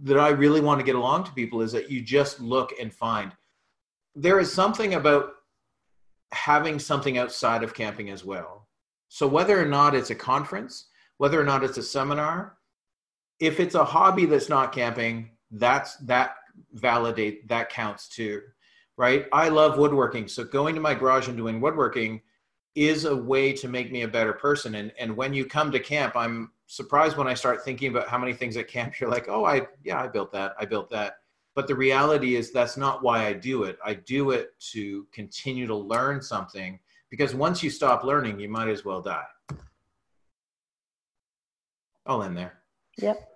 really want to get along to people is that you just look and find. There is something about having something outside of camping as well. So whether or not it's a conference, whether or not it's a seminar, if it's a hobby that's not camping, that counts too, right? I love woodworking. So going to my garage and doing woodworking is a way to make me a better person. And when you come to camp, I'm surprised when I start thinking about how many things at camp, you're like, oh, I built that. But the reality is that's not why I do it. I do it to continue to learn something, because once you stop learning, you might as well die. All in there. Yep.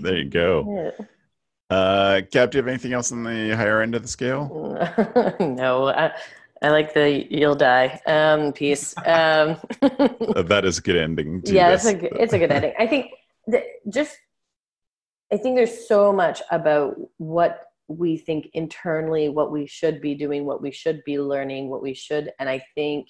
There you go. Gab, do you have anything else on the higher end of the scale? No, I like the "you'll die" piece. That is a good ending. It's a good ending. I think there's so much about what we think internally, what we should be doing, what we should be learning, and I think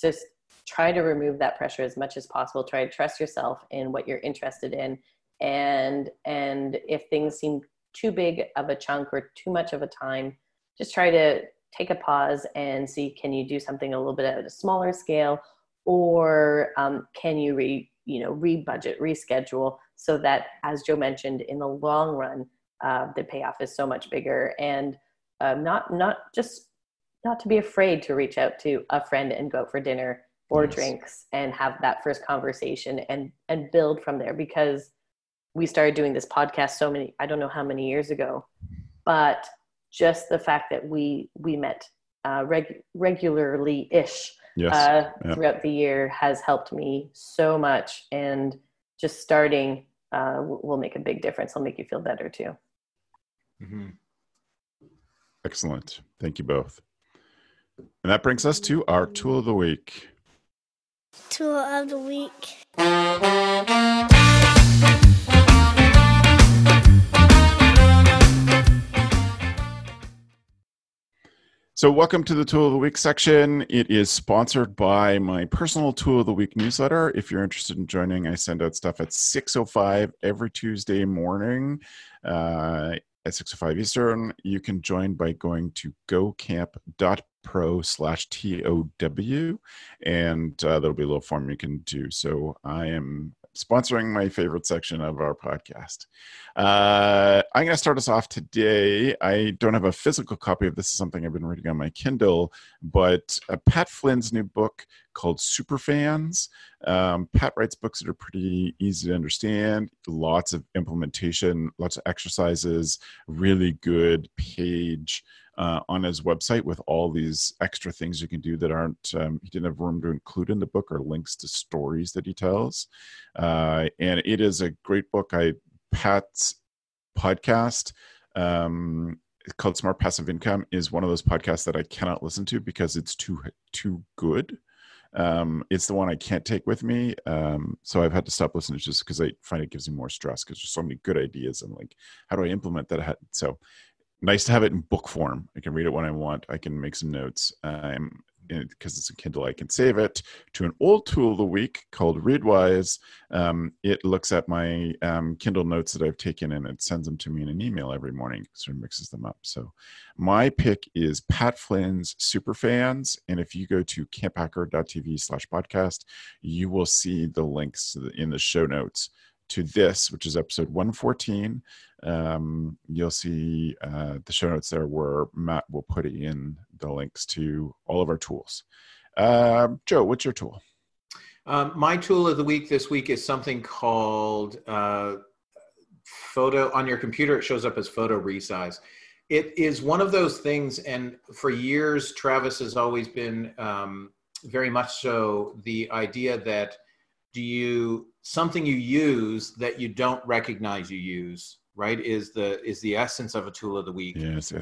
just try to remove that pressure as much as possible. Try to trust yourself in what you're interested in. And if things seem too big of a chunk or too much of a time, just try to take a pause and see, can you do something a little bit at a smaller scale, or can you re-budget, reschedule, so that, as Joe mentioned, in the long run, the payoff is so much bigger. And not to be afraid to reach out to a friend and go out for dinner or drinks and have that first conversation and build from there, because we started doing this podcast I don't know how many years ago, but just the fact that we met regularly-ish throughout the year has helped me so much, and just starting will make a big difference. It'll make you feel better too. Mm-hmm. Excellent. Thank you both. And that brings us to our Tool of the Week. Tool of the Week. So welcome to the Tool of the Week section. It is sponsored by my personal Tool of the Week newsletter. If you're interested in joining, I send out stuff at 6:05 every Tuesday morning. At 6:05 Eastern. You can join by going to gocamp.pro/TOW, and there'll be a little form you can do. So I am sponsoring my favorite section of our podcast. I'm going to start us off today. I don't have a physical copy of this. This is something I've been reading on my Kindle, but Pat Flynn's new book called Superfans. Pat writes books that are pretty easy to understand, lots of implementation, lots of exercises, really good page on his website with all these extra things you can do that aren't, he didn't have room to include in the book, or links to stories that he tells. And it is a great book. Pat's podcast called Smart Passive Income is one of those podcasts that I cannot listen to because it's too good. It's the one I can't take with me. So I've had to stop listening just because I find it gives me more stress because there's so many good ideas and like, how do I implement that? So nice to have it in book form. I can read it when I want. I can make some notes. Because it's a Kindle, I can save it to an old tool of the week called Readwise. It looks at my Kindle notes that I've taken and it sends them to me in an email every morning, sort of mixes them up. So my pick is Pat Flynn's Superfans. And if you go to camphacker.tv/podcast, you will see the links in the show notes to this, which is episode 114. You'll see the show notes there where Matt will put in the links to all of our tools. Joe, what's your tool? My tool of the week this week is something called Photo. On your computer, it shows up as Photo Resize. It is one of those things, and for years, Travis has always been very much so the idea that something you use that you don't recognize you use, right, is the essence of a tool of the week. Yes.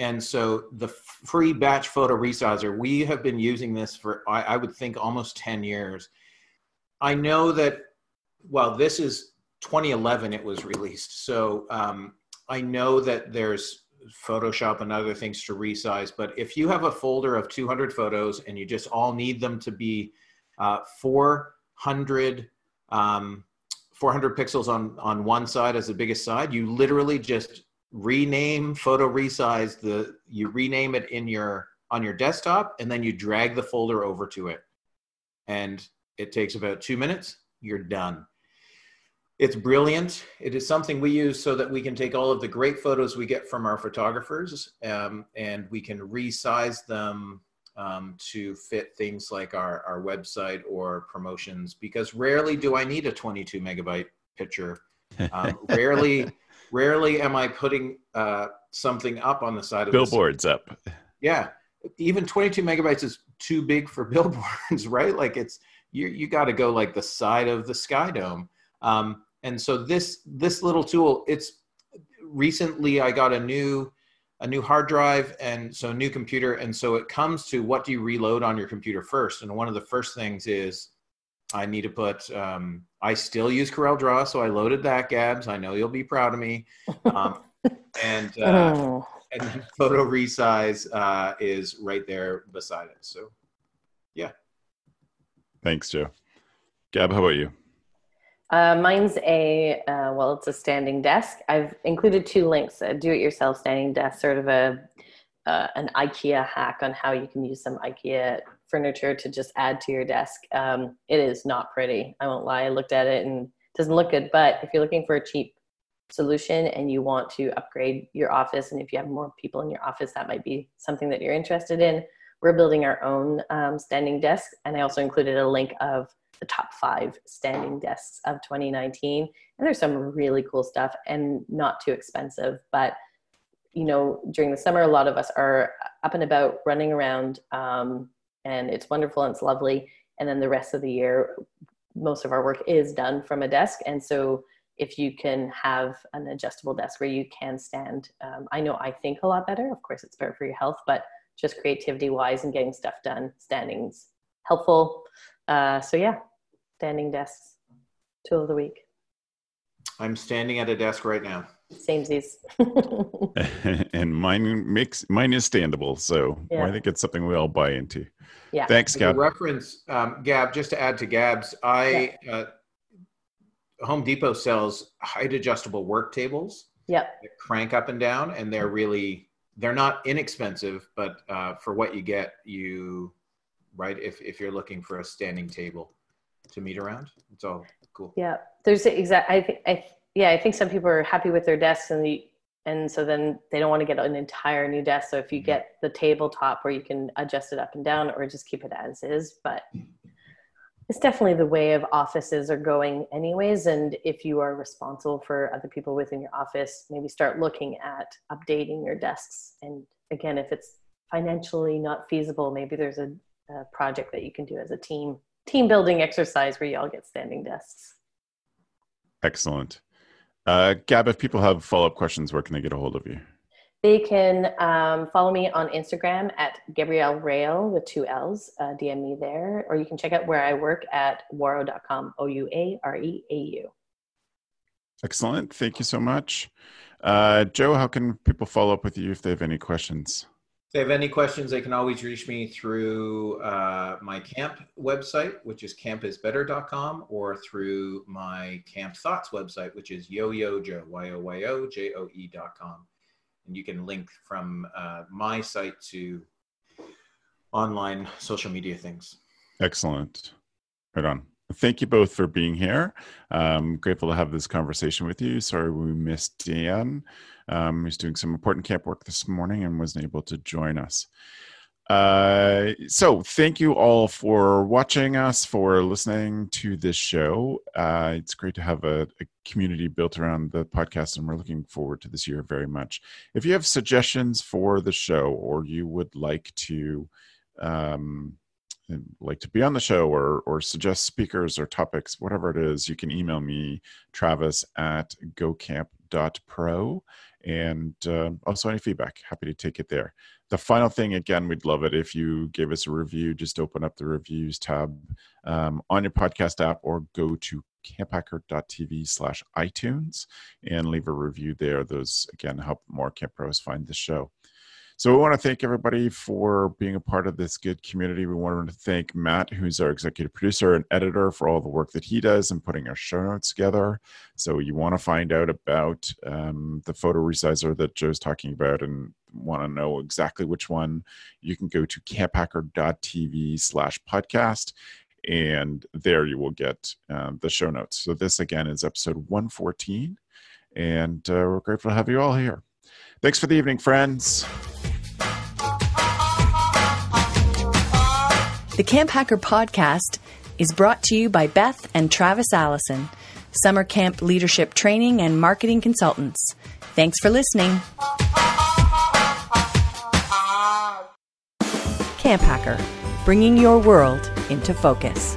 And so the free batch photo resizer, we have been using this for, I would think, almost 10 years. I know that, well, this is 2011 it was released. So I know that there's Photoshop and other things to resize, but if you have a folder of 200 photos and you just all need them to be 400 pixels on one side as the biggest side, you literally just rename Photo Resize, you rename it on your desktop, and then you drag the folder over to it. And it takes about 2 minutes, you're done. It's brilliant. It is something we use so that we can take all of the great photos we get from our photographers and we can resize them to fit things like our website or promotions, because rarely do I need a 22 megabyte picture. Rarely am I putting something up on the side of billboards up. Yeah, even 22 megabytes is too big for billboards, right? Like it's you got to go like the side of the Sky Dome. And so this little tool, it's recently I got a new hard drive, and so a new computer. And so it comes to, what do you reload on your computer first? And one of the first things is I need to put, I still use CorelDRAW, so I loaded that, Gabs. I know you'll be proud of me. And Photo Resize is right there beside it. So, yeah. Thanks, Joe. Gab, how about you? Mine's it's a standing desk. I've included two links, a do-it-yourself standing desk, sort of an IKEA hack on how you can use some IKEA furniture to just add to your desk. It is not pretty. I won't lie. I looked at it and it doesn't look good, but if you're looking for a cheap solution and you want to upgrade your office, and if you have more people in your office, that might be something that you're interested in. We're building our own standing desk, and I also included a link of the top 5 standing desks of 2019. And there's some really cool stuff and not too expensive, but you know, during the summer, a lot of us are up and about running around and it's wonderful and it's lovely. And then the rest of the year, most of our work is done from a desk. And so if you can have an adjustable desk where you can stand. I know I think a lot better. Of course, it's better for your health, but just creativity wise and getting stuff done, standing's helpful. So yeah, standing desks, tool of the week. I'm standing at a desk right now. Samesies. And mine is standable, so yeah. I think it's something we all buy into. Yeah. Thanks, Gab. Reference, Gab, just to add to Gab's, Home Depot sells height adjustable work tables. Yep. That crank up and down, and they're not inexpensive, but for what you get, if you're looking for a standing table to meet around, it's all cool. Yeah, I think some people are happy with their desks and so then they don't want to get an entire new desk. So if you get the tabletop where you can adjust it up and down or just keep it as is, but it's definitely the way of offices are going anyways. And if you are responsible for other people within your office, maybe start looking at updating your desks. And again, if it's financially not feasible, maybe there's a project that you can do as a team building exercise where you all get standing desks. Excellent. Gab, if people have follow-up questions, where can they get a hold of you? They can follow me on Instagram at Gabrielle Rail with 2 L's, DM me there, or you can check out where I work at Ouareau.com, Ouareau. Excellent. Thank you so much. Joe, how can people follow up with you if they have any questions? If they have any questions, they can always reach me through my camp website, which is campisbetter.com, or through my Camp Thoughts website, which is yoyojo, yoyojoe.com. And you can link from my site to online social media things. Excellent. Right on. Thank you both for being here. Grateful to have this conversation with you. Sorry we missed Dan. He's doing some important camp work this morning and wasn't able to join us. So thank you all for watching us, for listening to this show. It's great to have a community built around the podcast, and we're looking forward to this year very much. If you have suggestions for the show, or you would like to be on the show, or suggest speakers or topics, whatever it is, you can email me, Travis at gocamp.pro, and also any feedback. Happy to take it there. The final thing, again, we'd love it if you gave us a review. Just open up the reviews tab on your podcast app, or go to camphacker.tv/iTunes and leave a review there. Those, again, help more camp pros find the show. So we want to thank everybody for being a part of this good community. We want to thank Matt, who's our executive producer and editor, for all the work that he does in putting our show notes together. So you want to find out about the photo resizer that Joe's talking about and want to know exactly which one, you can go to camphacker.tv/podcast. And there you will get the show notes. So this, again, is episode 114. And we're grateful to have you all here. Thanks for the evening, friends. The Camp Hacker Podcast is brought to you by Beth and Travis Allison, summer camp leadership training and marketing consultants. Thanks for listening. Camp Hacker, bringing your world into focus.